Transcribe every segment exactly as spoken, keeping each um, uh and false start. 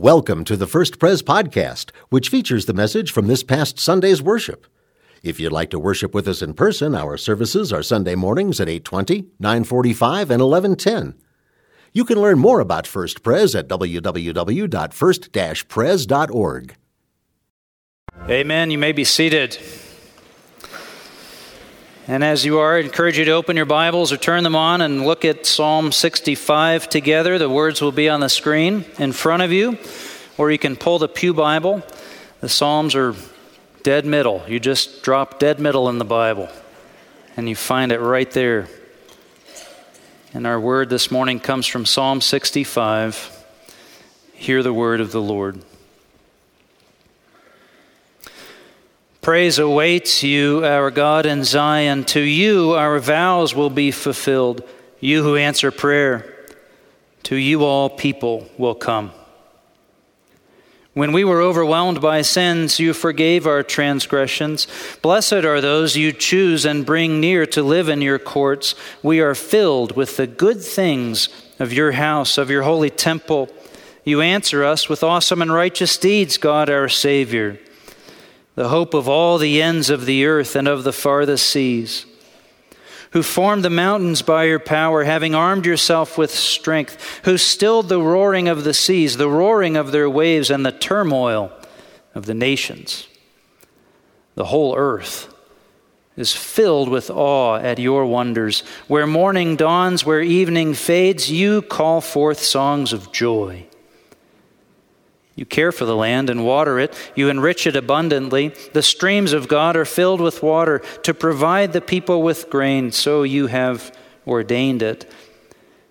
Welcome to the First Prez podcast, which features the message from this past Sunday's worship. If you'd like to worship with us in person, our services are Sunday mornings at eight twenty, nine forty-five, and eleven ten. You can learn more about First Prez at w w w dot first dash prez dot org. Amen. You may be seated. And as you are, I encourage you to open your Bibles or turn them on and look at Psalm sixty-five together. The words will be on the screen in front of you, or you can pull the pew Bible. The Psalms are dead middle. You just drop dead middle in the Bible, and you find it right there. And our word this morning comes from Psalm sixty-five. Hear the word of the Lord. Praise awaits you, our God in Zion. To you our vows will be fulfilled. You who answer prayer, to you all people will come. When we were overwhelmed by sins, you forgave our transgressions. Blessed are those you choose and bring near to live in your courts. We are filled with the good things of your house, of your holy temple. You answer us with awesome and righteous deeds, God our Savior. The hope of all the ends of the earth and of the farthest seas, who formed the mountains by your power, having armed yourself with strength, who stilled the roaring of the seas, the roaring of their waves, and the turmoil of the nations. The whole earth is filled with awe at your wonders. Where morning dawns, where evening fades, you call forth songs of joy. You care for the land and water it. You enrich it abundantly. The streams of God are filled with water to provide the people with grain, so you have ordained it.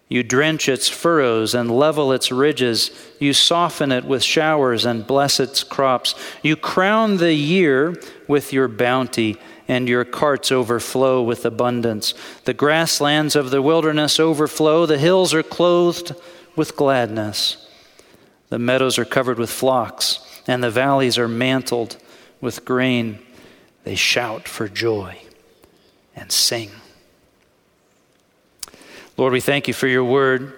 You drench its furrows and level its ridges. You soften it with showers and bless its crops. You crown the year with your bounty, and your carts overflow with abundance. The grasslands of the wilderness overflow. The hills are clothed with gladness. The meadows are covered with flocks, and the valleys are mantled with grain. They shout for joy and sing. Lord, we thank you for your word.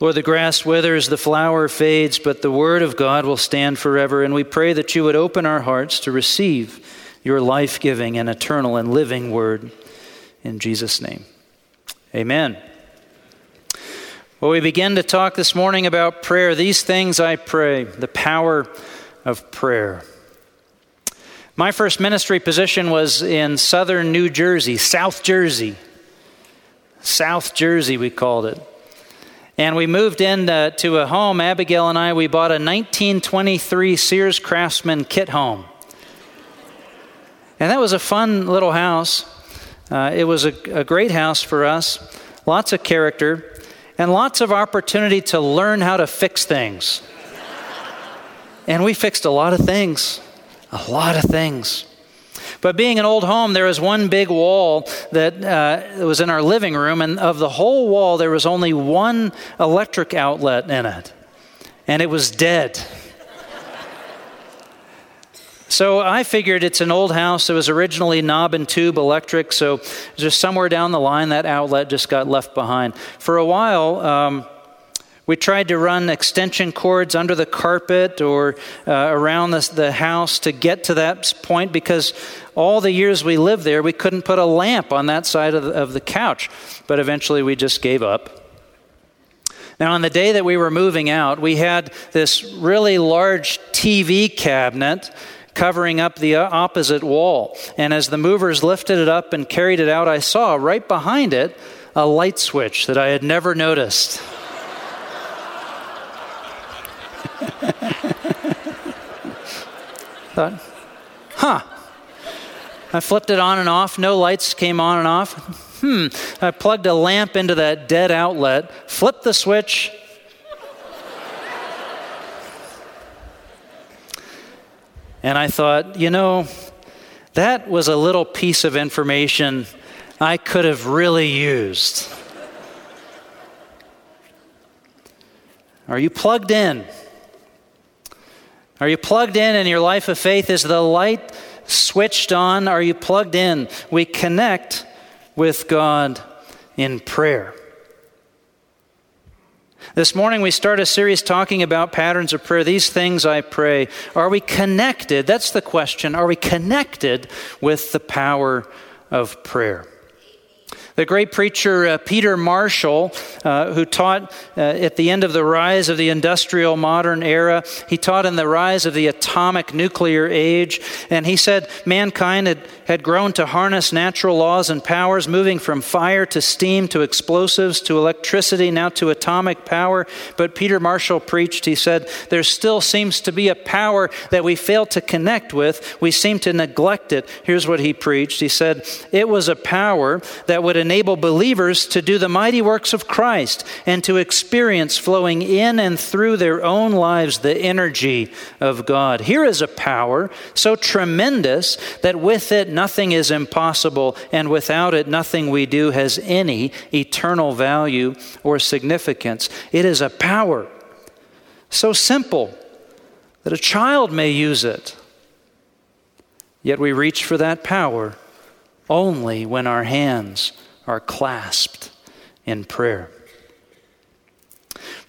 Lord, the grass withers, the flower fades, but the word of God will stand forever. And we pray that you would open our hearts to receive your life-giving and eternal and living word. In Jesus' name, amen. Well, we begin to talk this morning about prayer. These things I pray, the power of prayer. My first ministry position was in southern New Jersey, South Jersey. South Jersey, we called it. And we moved into to a home. Abigail and I, we bought a nineteen twenty-three Sears Craftsman kit home. And that was a fun little house. Uh, it was a, a great house for us, lots of character. And lots of opportunity to learn how to fix things. And we fixed a lot of things, a lot of things. But being an old home, there was one big wall that uh, was in our living room, and of the whole wall, there was only one electric outlet in it, and it was dead. So I figured it's an old house. It was originally knob and tube electric, so just somewhere down the line, that outlet just got left behind. For a while, um, we tried to run extension cords under the carpet or uh, around the, the house to get to that point, because all the years we lived there, we couldn't put a lamp on that side of the, of the couch. But eventually, we just gave up. Now, on the day that we were moving out, we had this really large T V cabinet covering up the opposite wall. And as the movers lifted it up and carried it out, I saw right behind it a light switch that I had never noticed. Thought, huh. I flipped it on and off. No lights came on and off. Hmm. I plugged a lamp into that dead outlet, flipped the switch. And I thought, you know, that was a little piece of information I could have really used. Are you plugged in? Are you plugged in in your life of faith? Is the light switched on? Are you plugged in? We connect with God in prayer. This morning we start a series talking about patterns of prayer. These things I pray. Are we connected? That's the question. Are we connected with the power of prayer? The great preacher uh, Peter Marshall, uh, who taught uh, at the end of the rise of the industrial modern era, he taught in the rise of the atomic nuclear age, and he said mankind had, had grown to harness natural laws and powers, moving from fire to steam to explosives to electricity, now to atomic power. But Peter Marshall preached, he said, there still seems to be a power that we fail to connect with. We seem to neglect it. Here's what he preached. He said, it was a power that would enable believers to do the mighty works of Christ and to experience flowing in and through their own lives the energy of God. Here is a power so tremendous that with it nothing is impossible, and without it nothing we do has any eternal value or significance. It is a power so simple that a child may use it. Yet we reach for that power only when our hands are clasped in prayer.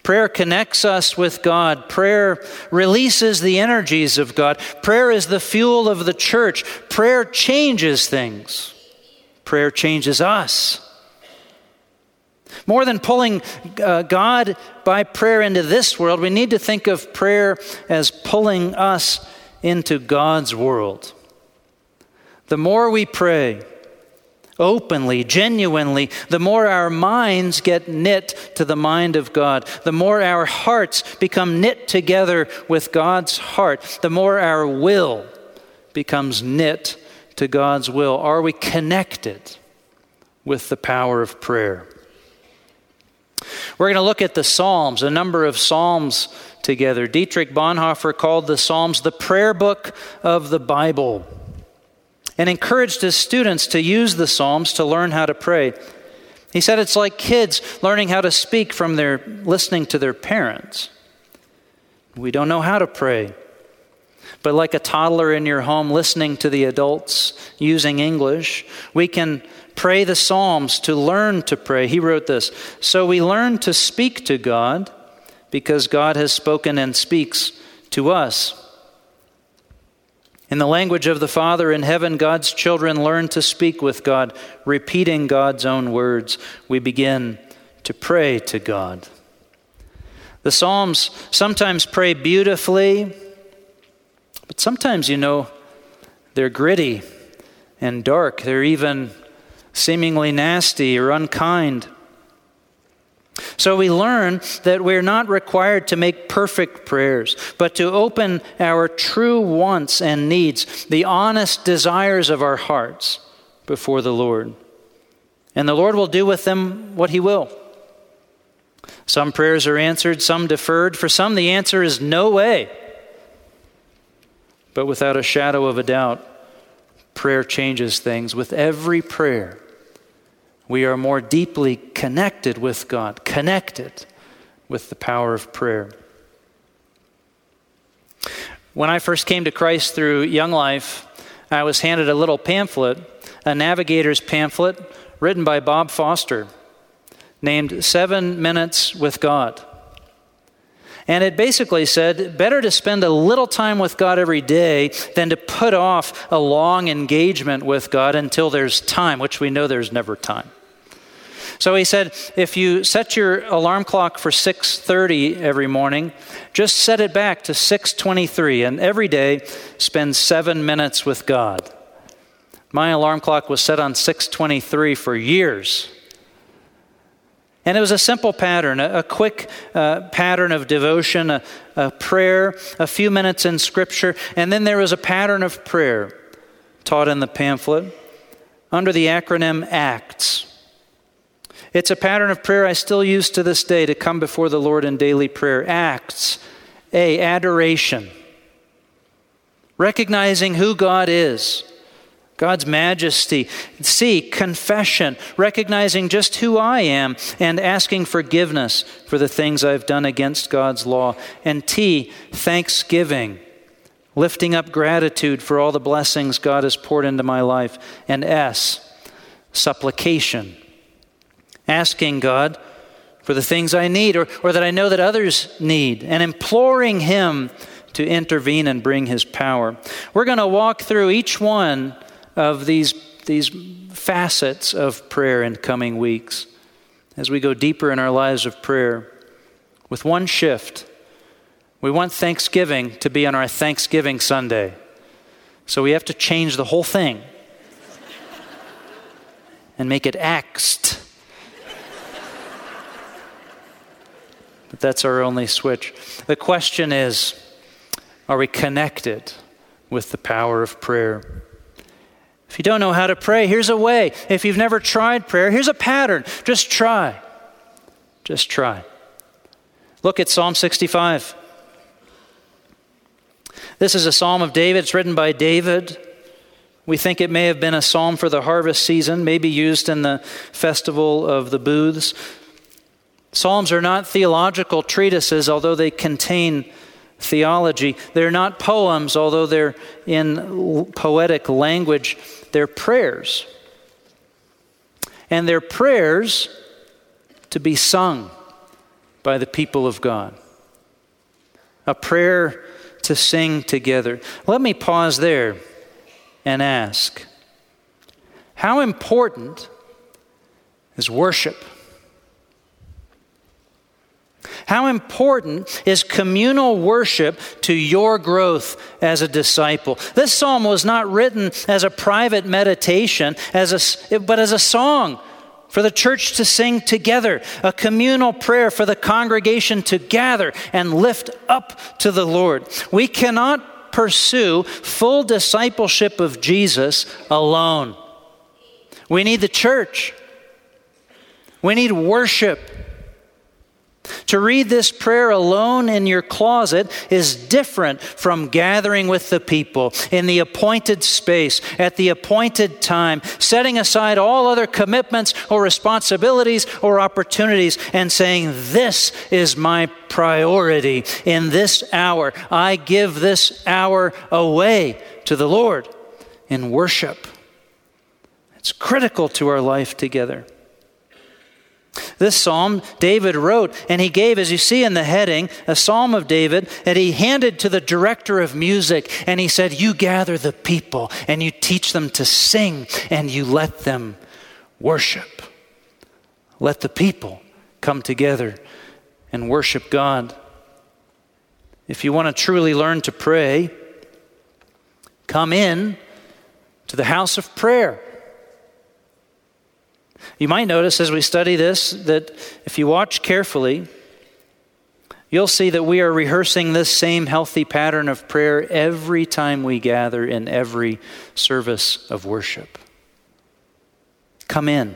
Prayer connects us with God. Prayer releases the energies of God. Prayer is the fuel of the church. Prayer changes things. Prayer changes us. More than pulling uh, God by prayer into this world, we need to think of prayer as pulling us into God's world. The more we pray openly, genuinely, the more our minds get knit to the mind of God. The more our hearts become knit together with God's heart. The more our will becomes knit to God's will. Are we connected with the power of prayer? We're going to look at the Psalms, a number of Psalms together. Dietrich Bonhoeffer called the Psalms the prayer book of the Bible, and encouraged his students to use the Psalms to learn how to pray. He said it's like kids learning how to speak from their listening to their parents. We don't know how to pray, but like a toddler in your home listening to the adults using English, we can pray the Psalms to learn to pray. He wrote this, so we learn to speak to God because God has spoken and speaks to us. In the language of the Father in heaven, God's children learn to speak with God, repeating God's own words. We begin to pray to God. The Psalms sometimes pray beautifully, but sometimes, you know, they're gritty and dark. They're even seemingly nasty or unkind. So we learn that we're not required to make perfect prayers, but to open our true wants and needs, the honest desires of our hearts before the Lord. And the Lord will do with them what He will. Some prayers are answered, some deferred. For some, the answer is no way. But without a shadow of a doubt, prayer changes things. With every prayer, we are more deeply connected with God, connected with the power of prayer. When I first came to Christ through Young Life, I was handed a little pamphlet, a navigator's pamphlet written by Bob Foster, named Seven Minutes with God. And it basically said, better to spend a little time with God every day than to put off a long engagement with God until there's time, which we know there's never time. So he said, if you set your alarm clock for six thirty every morning, just set it back to six twenty-three, and every day spend seven minutes with God. My alarm clock was set on six twenty-three for years. And it was a simple pattern, a, a quick uh, pattern of devotion, a, a prayer, a few minutes in Scripture, and then there was a pattern of prayer taught in the pamphlet under the acronym ACTS. It's a pattern of prayer I still use to this day to come before the Lord in daily prayer. ACTS, A, adoration, recognizing who God is, God's majesty. C, confession, recognizing just who I am and asking forgiveness for the things I've done against God's law. And T, thanksgiving, lifting up gratitude for all the blessings God has poured into my life. And S, supplication, asking God for the things I need or, or that I know that others need, and imploring Him to intervene and bring His power. We're going to walk through each one of these, these facets of prayer in coming weeks as we go deeper in our lives of prayer with one shift. We want Thanksgiving to be on our Thanksgiving Sunday. So we have to change the whole thing and make it axed. But that's our only switch. The question is, are we connected with the power of prayer? If you don't know how to pray, here's a way. If you've never tried prayer, here's a pattern. Just try. Just try. Look at Psalm sixty-five. This is a psalm of David. It's written by David. We think it may have been a psalm for the harvest season, maybe used in the festival of the booths. Psalms are not theological treatises, although they contain theology. They're not poems, although they're in poetic language. They're prayers. And they're prayers to be sung by the people of God. A prayer to sing together. Let me pause there and ask, how important is worship? How important is communal worship to your growth as a disciple? This psalm was not written as a private meditation, as a, but as a song for the church to sing together, a communal prayer for the congregation to gather and lift up to the Lord. We cannot pursue full discipleship of Jesus alone. We need the church. We need worship. To read this prayer alone in your closet is different from gathering with the people in the appointed space, at the appointed time, setting aside all other commitments or responsibilities or opportunities and saying, this is my priority in this hour. I give this hour away to the Lord in worship. It's critical to our life together. This psalm David wrote, and he gave, as you see in the heading, a psalm of David that he handed to the director of music, and he said, you gather the people, and you teach them to sing, and you let them worship. Let the people come together and worship God. If you want to truly learn to pray, come in to the house of prayer. You might notice as we study this that if you watch carefully, you'll see that we are rehearsing this same healthy pattern of prayer every time we gather in every service of worship. Come in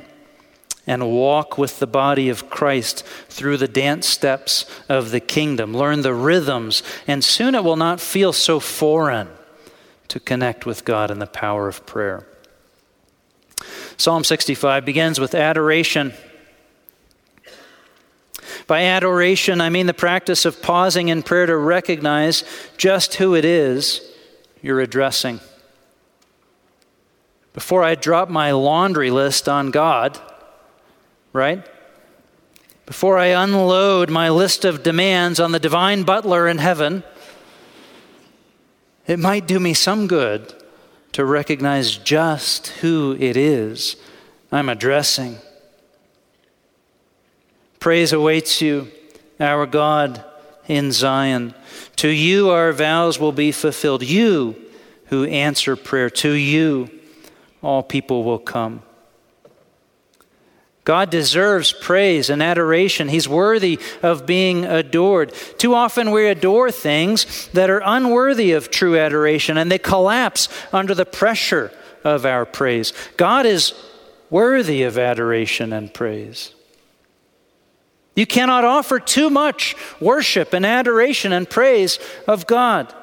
and walk with the body of Christ through the dance steps of the kingdom. Learn the rhythms, and soon it will not feel so foreign to connect with God in the power of prayer. Psalm sixty-five begins with adoration. By adoration, I mean the practice of pausing in prayer to recognize just who it is you're addressing. Before I drop my laundry list on God, right? Before I unload my list of demands on the divine butler in heaven, it might do me some good to recognize just who it is I'm addressing. Praise awaits you, our God in Zion. To you our vows will be fulfilled. You who answer prayer, to you all people will come. God deserves praise and adoration. He's worthy of being adored. Too often we adore things that are unworthy of true adoration, and they collapse under the pressure of our praise. God is worthy of adoration and praise. You cannot offer too much worship and adoration and praise of God.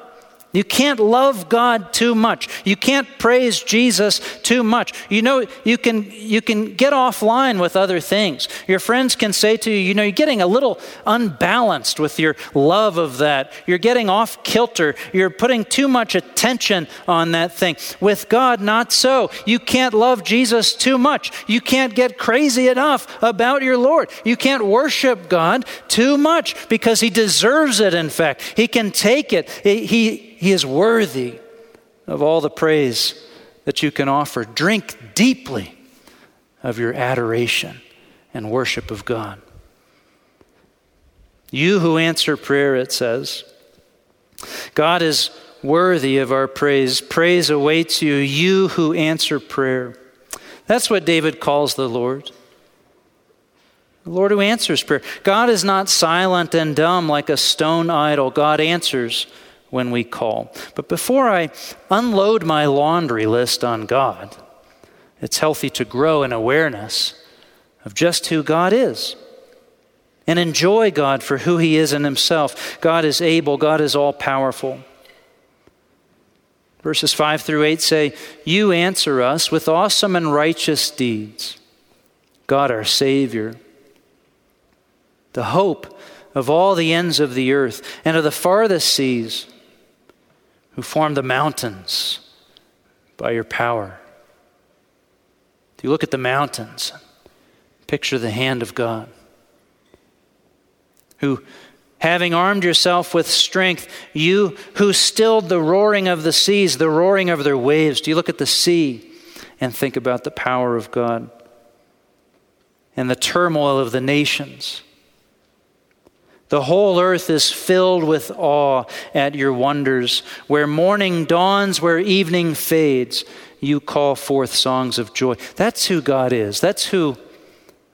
You can't love God too much. You can't praise Jesus too much. You know, you can you can get offline with other things. Your friends can say to you, you know, you're getting a little unbalanced with your love of that. You're getting off kilter. You're putting too much attention on that thing. With God, not so. You can't love Jesus too much. You can't get crazy enough about your Lord. You can't worship God too much because he deserves it, in fact. He can take it. He, he He is worthy of all the praise that you can offer. Drink deeply of your adoration and worship of God. You who answer prayer, it says, God is worthy of our praise. Praise awaits you, you who answer prayer. That's what David calls the Lord. The Lord who answers prayer. God is not silent and dumb like a stone idol. God answers when we call. But before I unload my laundry list on God, it's healthy to grow in awareness of just who God is and enjoy God for who he is in himself. God is able. God is all-powerful. Verses five through eight say, you answer us with awesome and righteous deeds, God our Savior, the hope of all the ends of the earth and of the farthest seas, who formed the mountains by your power. If you look at the mountains, picture the hand of God, who, having armed yourself with strength, you who stilled the roaring of the seas, the roaring of their waves. Do you look at the sea and think about the power of God and the turmoil of the nations? The whole earth is filled with awe at your wonders. Where morning dawns, where evening fades, you call forth songs of joy. That's who God is. That's who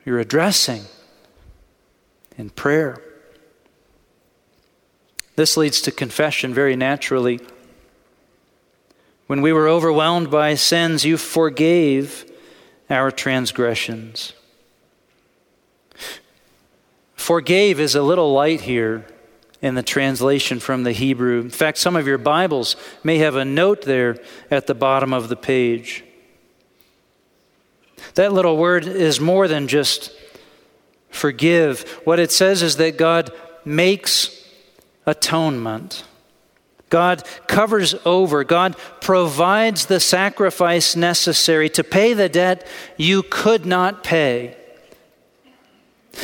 you're addressing in prayer. This leads to confession very naturally. When we were overwhelmed by sins, you forgave our transgressions. Forgave is a little light here in the translation from the Hebrew. In fact, some of your Bibles may have a note there at the bottom of the page. That little word is more than just forgive. What it says is that God makes atonement. God covers over. God provides the sacrifice necessary to pay the debt you could not pay.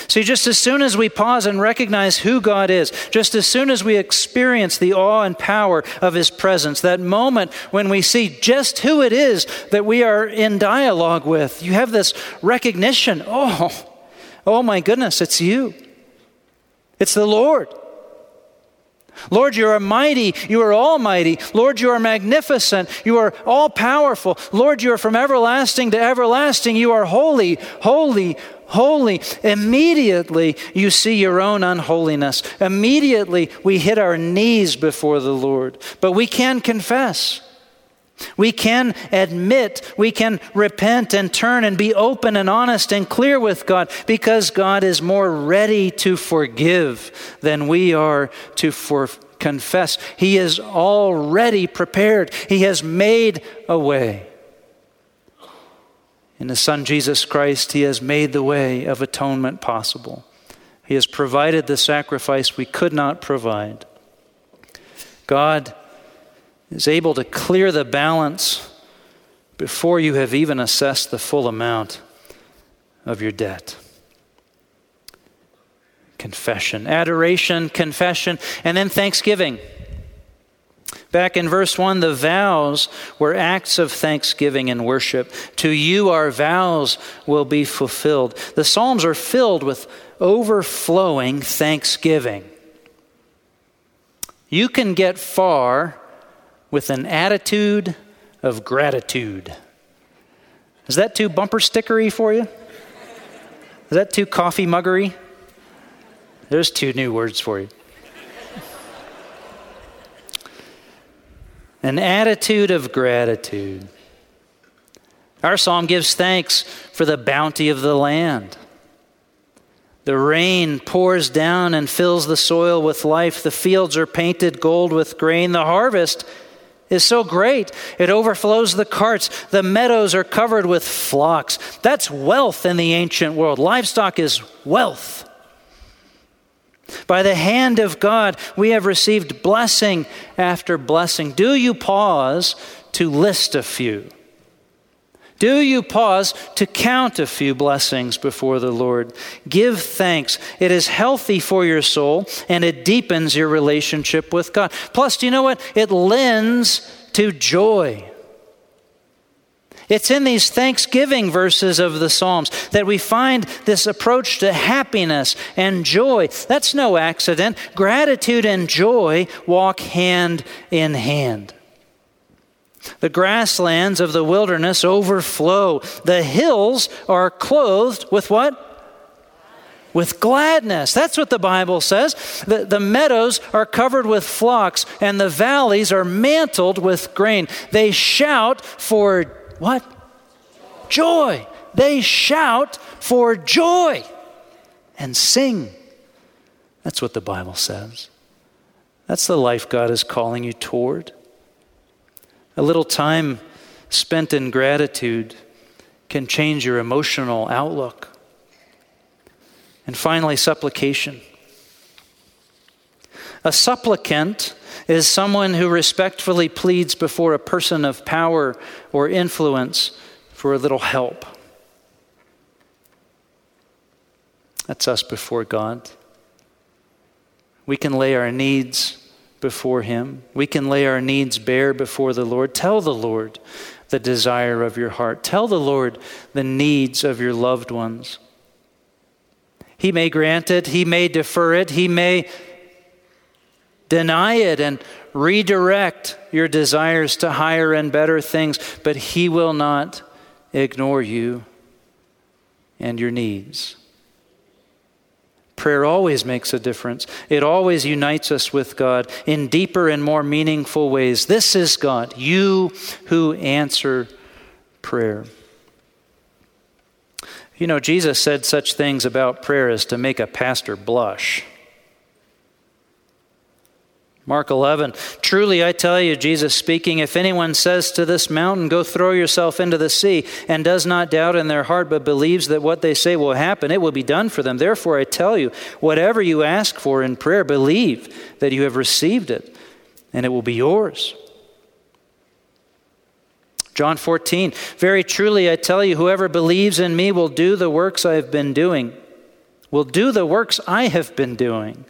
See, just as soon as we pause and recognize who God is, just as soon as we experience the awe and power of his presence, that moment when we see just who it is that we are in dialogue with, you have this recognition, oh, oh my goodness, it's you. It's the Lord. Lord, you are mighty, you are almighty. Lord, you are magnificent, you are all-powerful. Lord, you are from everlasting to everlasting. You are holy, holy, holy. Immediately, you see your own unholiness. Immediately, we hit our knees before the Lord. But we can confess. We can admit, we can repent and turn and be open and honest and clear with God, because God is more ready to forgive than we are to for- confess. He is already prepared. He has made a way. In his Son Jesus Christ, he has made the way of atonement possible. He has provided the sacrifice we could not provide. God is able to clear the balance before you have even assessed the full amount of your debt. Confession, adoration, confession, and then thanksgiving. Back in verse one, the vows were acts of thanksgiving and worship. To you our vows will be fulfilled. The Psalms are filled with overflowing thanksgiving. You can get far with an attitude of gratitude. Is that too bumper stickery for you? Is that too coffee muggery? There's two new words for you. An attitude of gratitude. Our psalm gives thanks for the bounty of the land. The rain pours down and fills the soil with life. The fields are painted gold with grain. The harvest is so great, it overflows the carts. The meadows are covered with flocks. That's wealth in the ancient world. Livestock is wealth. By the hand of God, we have received blessing after blessing. Do you pause to list a few? Do you pause to count a few blessings before the Lord? Give thanks. It is healthy for your soul, and it deepens your relationship with God. Plus, do you know what? It lends to joy. It's in these thanksgiving verses of the Psalms that we find this approach to happiness and joy. That's no accident. Gratitude and joy walk hand in hand. The grasslands of the wilderness overflow. The hills are clothed with what? With gladness. That's what the Bible says. The, the meadows are covered with flocks, and the valleys are mantled with grain. They shout for what? Joy. Joy. They shout for joy and sing. That's what the Bible says. That's the life God is calling you toward. A little time spent in gratitude can change your emotional outlook. And finally, supplication. A supplicant is someone who respectfully pleads before a person of power or influence for a little help. That's us before God. We can lay our needs before Him. We can lay our needs bare before the Lord. Tell the Lord the desire of your heart. Tell the Lord the needs of your loved ones. He may grant it. He may defer it. He may deny it and redirect your desires to higher and better things, but He will not ignore you and your needs. Prayer always makes a difference. It always unites us with God in deeper and more meaningful ways. This is God, you who answer prayer. You know, Jesus said such things about prayer as to make a pastor blush. Mark eleven, truly I tell you, Jesus speaking, if anyone says to this mountain, go throw yourself into the sea, and does not doubt in their heart, but believes that what they say will happen, it will be done for them. Therefore I tell you, whatever you ask for in prayer, believe that you have received it, and it will be yours. John fourteen, very truly I tell you, whoever believes in me will do the works I have been doing, will do the works I have been doing.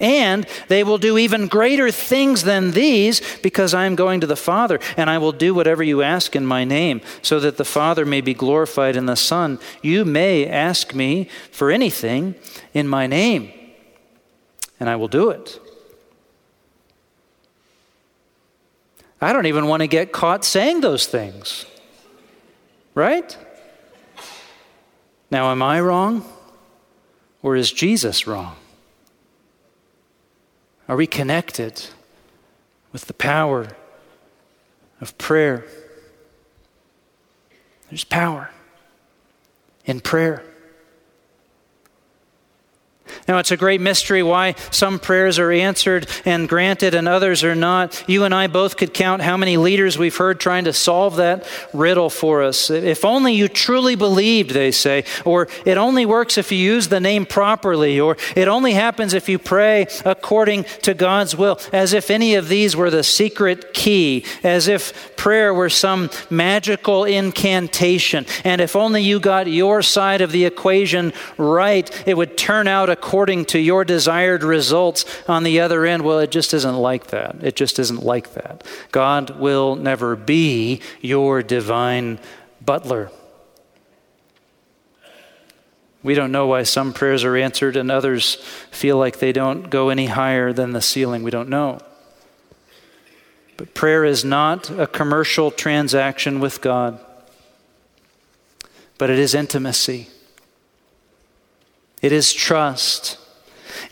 And they will do even greater things than these, because I am going to the Father, and I will do whatever you ask in my name, so that the Father may be glorified in the Son. You may ask me for anything in my name, and I will do it. I don't even want to get caught saying those things, right? Now, am I wrong, or is Jesus wrong? Are we connected with the power of prayer? There's power in prayer. Now, it's a great mystery why some prayers are answered and granted and others are not. You and I both could count how many leaders we've heard trying to solve that riddle for us. If only you truly believed, they say, or it only works if you use the name properly, or it only happens if you pray according to God's will, as if any of these were the secret key, as if prayer were some magical incantation. And if only you got your side of the equation right, it would turn out according according to your desired results on the other end. Well, it just isn't like that. It just isn't like that. God will never be your divine butler. We don't know why some prayers are answered and others feel like they don't go any higher than the ceiling. We don't know. But prayer is not a commercial transaction with God, but it is intimacy. It is trust.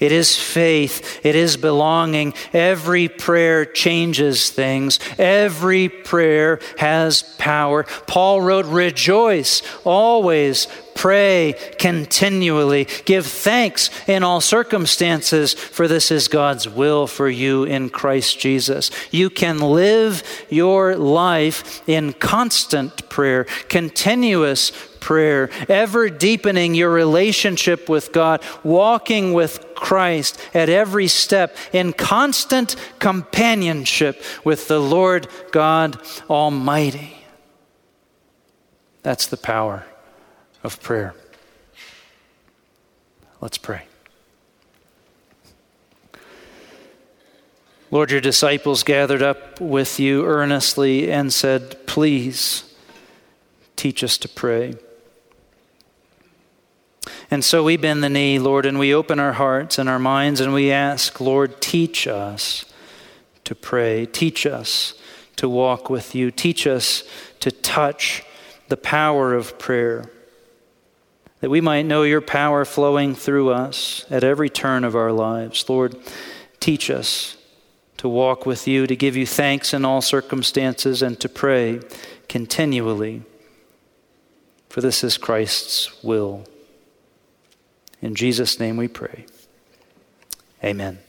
It is faith. It is belonging. Every prayer changes things. Every prayer has power. Paul wrote, rejoice always. Pray continually. Give thanks in all circumstances, for this is God's will for you in Christ Jesus. You can live your life in constant prayer, continuous prayer, ever deepening your relationship with God, walking with Christ at every step in constant companionship with the Lord God Almighty. That's the power of prayer. Let's pray. Lord, your disciples gathered up with you earnestly and said, "Please teach us to pray." And so we bend the knee, Lord, and we open our hearts and our minds and we ask, Lord, teach us to pray. Teach us to walk with you. Teach us to touch the power of prayer, that we might know your power flowing through us at every turn of our lives. Lord, teach us to walk with you, to give you thanks in all circumstances, and to pray continually. For this is Christ's will. In Jesus' name we pray. Amen.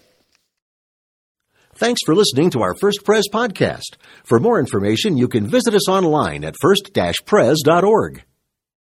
Thanks for listening to our First Prez podcast. For more information, you can visit us online at first dash prez dot org.